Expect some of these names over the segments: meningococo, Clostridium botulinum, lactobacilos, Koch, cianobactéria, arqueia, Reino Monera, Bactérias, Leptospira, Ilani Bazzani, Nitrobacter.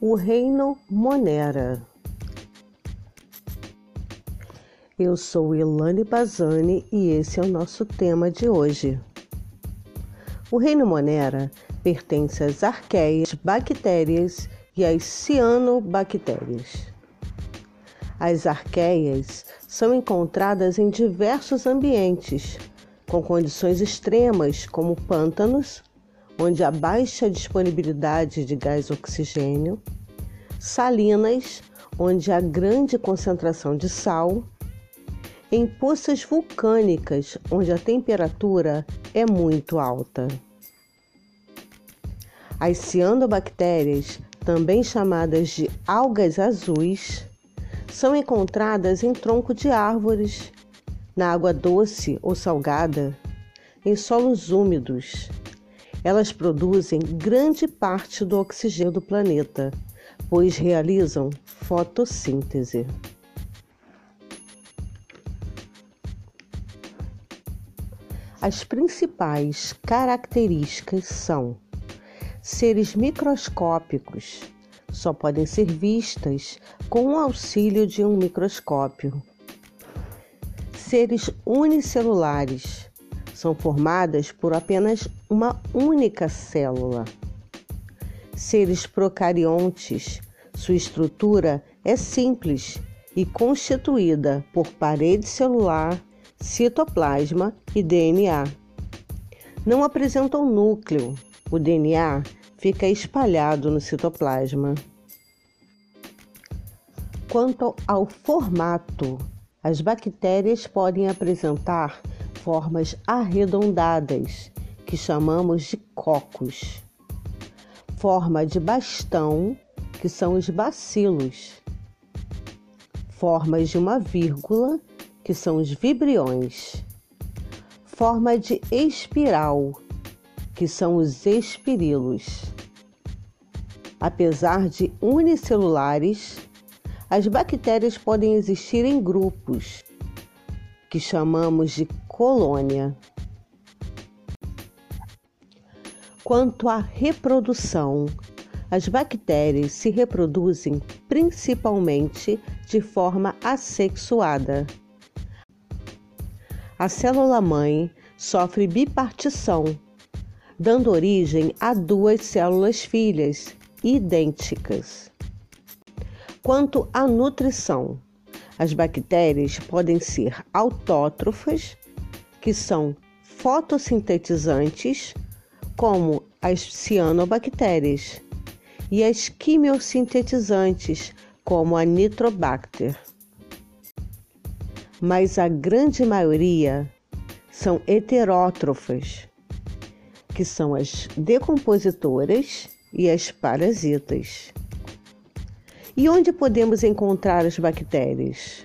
o Reino Monera. Eu sou Ilani Bazzani e esse é o nosso tema de hoje. O Reino Monera pertence às arqueias, bactérias e às cianobactérias. As arqueias são encontradas em diversos ambientes, com condições extremas como pântanos, onde há baixa disponibilidade de gás oxigênio, salinas, onde há grande concentração de sal, em poças vulcânicas, onde a temperatura é muito alta. As cianobactérias, também chamadas de algas azuis, são encontradas em tronco de árvores, na água doce ou salgada, em solos úmidos. Elas produzem grande parte do oxigênio do planeta, pois realizam fotossíntese. As principais características são seres microscópicos, só podem ser vistas com o auxílio de um microscópio. Seres unicelulares, são formadas por apenas uma única célula. Seres procariontes, sua estrutura é simples e constituída por parede celular, citoplasma e DNA. Não apresentam núcleo, o DNA fica espalhado no citoplasma. Quanto ao formato, as bactérias podem apresentar formas arredondadas, que chamamos de cocos, forma de bastão, que são os bacilos, formas de uma vírgula, que são os vibriões, forma de espiral, que são os espirilos. Apesar de unicelulares, as bactérias podem existir em grupos, que chamamos de colônia. Quanto à reprodução, as bactérias se reproduzem principalmente de forma assexuada. A célula-mãe sofre bipartição, dando origem a duas células filhas idênticas. Quanto à nutrição, as bactérias podem ser autótrofas, que são fotossintetizantes, como as cianobactérias, e as quimiosintetizantes, como a nitrobacter. Mas a grande maioria são heterótrofas, que são as decompositoras e as parasitas. E onde podemos encontrar as bactérias?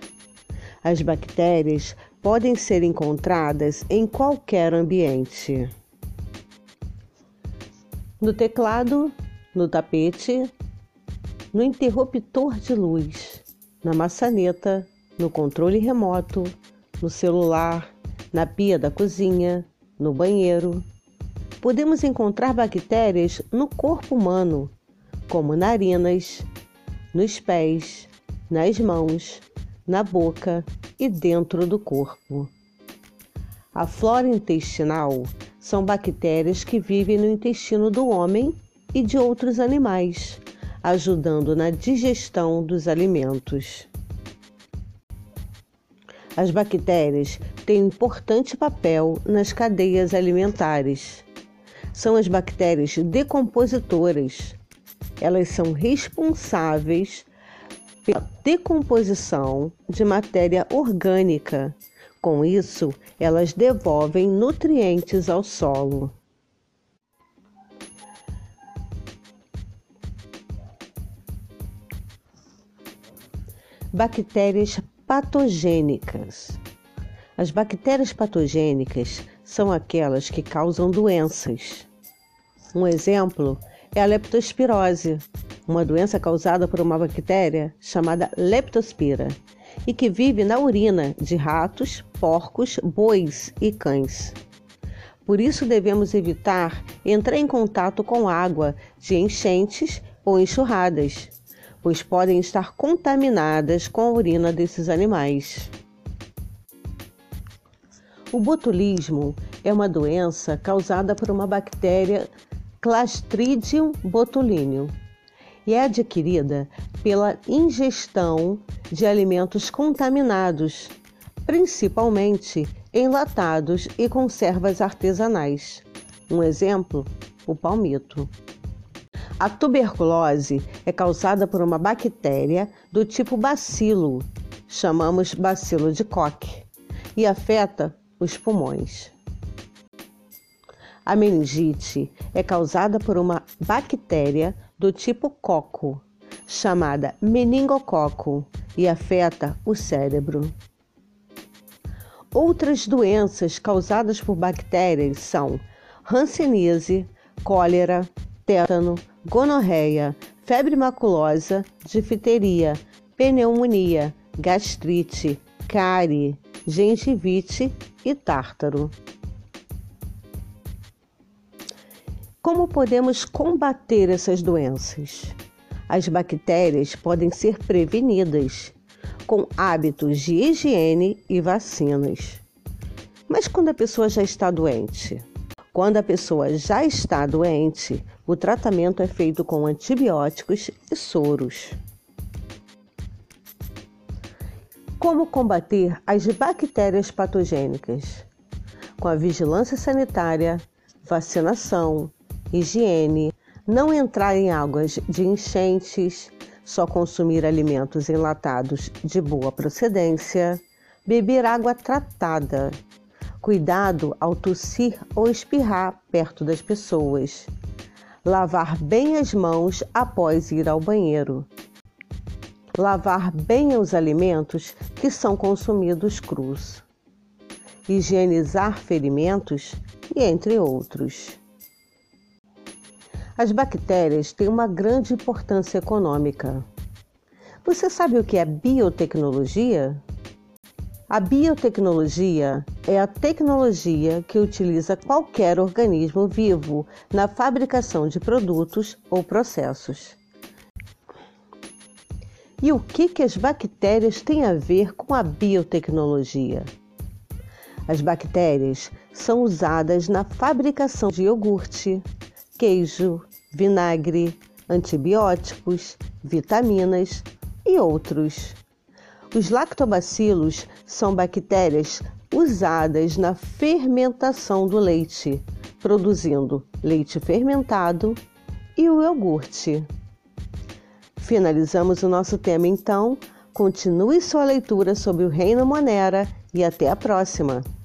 As bactérias podem ser encontradas em qualquer ambiente. No teclado, no tapete, no interruptor de luz, na maçaneta, no controle remoto, no celular, na pia da cozinha, no banheiro. Podemos encontrar bactérias no corpo humano, como narinas, nos pés, nas mãos, na boca e dentro do corpo. A flora intestinal são bactérias que vivem no intestino do homem e de outros animais, ajudando na digestão dos alimentos. As bactérias têm um importante papel nas cadeias alimentares. São as bactérias decompositoras. Elas são responsáveis pela decomposição de matéria orgânica. Com isso, elas devolvem nutrientes ao solo. Bactérias patogênicas. As bactérias patogênicas são aquelas que causam doenças. Um exemplo é a leptospirose, uma doença causada por uma bactéria chamada Leptospira, e que vive na urina de ratos, porcos, bois e cães. Por isso devemos evitar entrar em contato com água de enchentes ou enxurradas, pois podem estar contaminadas com a urina desses animais. O botulismo é uma doença causada por uma bactéria Clostridium botulinum e é adquirida pela ingestão de alimentos contaminados, principalmente enlatados e conservas artesanais. Um exemplo, o palmito. A tuberculose é causada por uma bactéria do tipo bacilo, chamamos bacilo de Koch, e afeta os pulmões. A meningite é causada por uma bactéria do tipo coco, chamada meningococo, e afeta o cérebro. Outras doenças causadas por bactérias são hanseníase, cólera, tétano, gonorreia, febre maculosa, difteria, pneumonia, gastrite, cárie, gengivite e tártaro. Como podemos combater essas doenças? As bactérias podem ser prevenidas com hábitos de higiene e vacinas. Mas quando a pessoa já está doente, o tratamento é feito com antibióticos e soros. Como combater as bactérias patogênicas? Com a vigilância sanitária, vacinação, higiene, não entrar em águas de enchentes, só consumir alimentos enlatados de boa procedência, beber água tratada. Cuidado ao tossir ou espirrar perto das pessoas. Lavar bem as mãos após ir ao banheiro. Lavar bem os alimentos que são consumidos crus. Higienizar ferimentos e entre outros. As bactérias têm uma grande importância econômica. Você sabe o que é biotecnologia? A biotecnologia é a tecnologia que utiliza qualquer organismo vivo na fabricação de produtos ou processos. E o que as bactérias têm a ver com a biotecnologia? As bactérias são usadas na fabricação de iogurte, queijo, vinagre, antibióticos, vitaminas e outros. Os lactobacilos são bactérias usadas na fermentação do leite, produzindo leite fermentado e o iogurte. Finalizamos o nosso tema então. Continue sua leitura sobre o Reino Monera e até a próxima!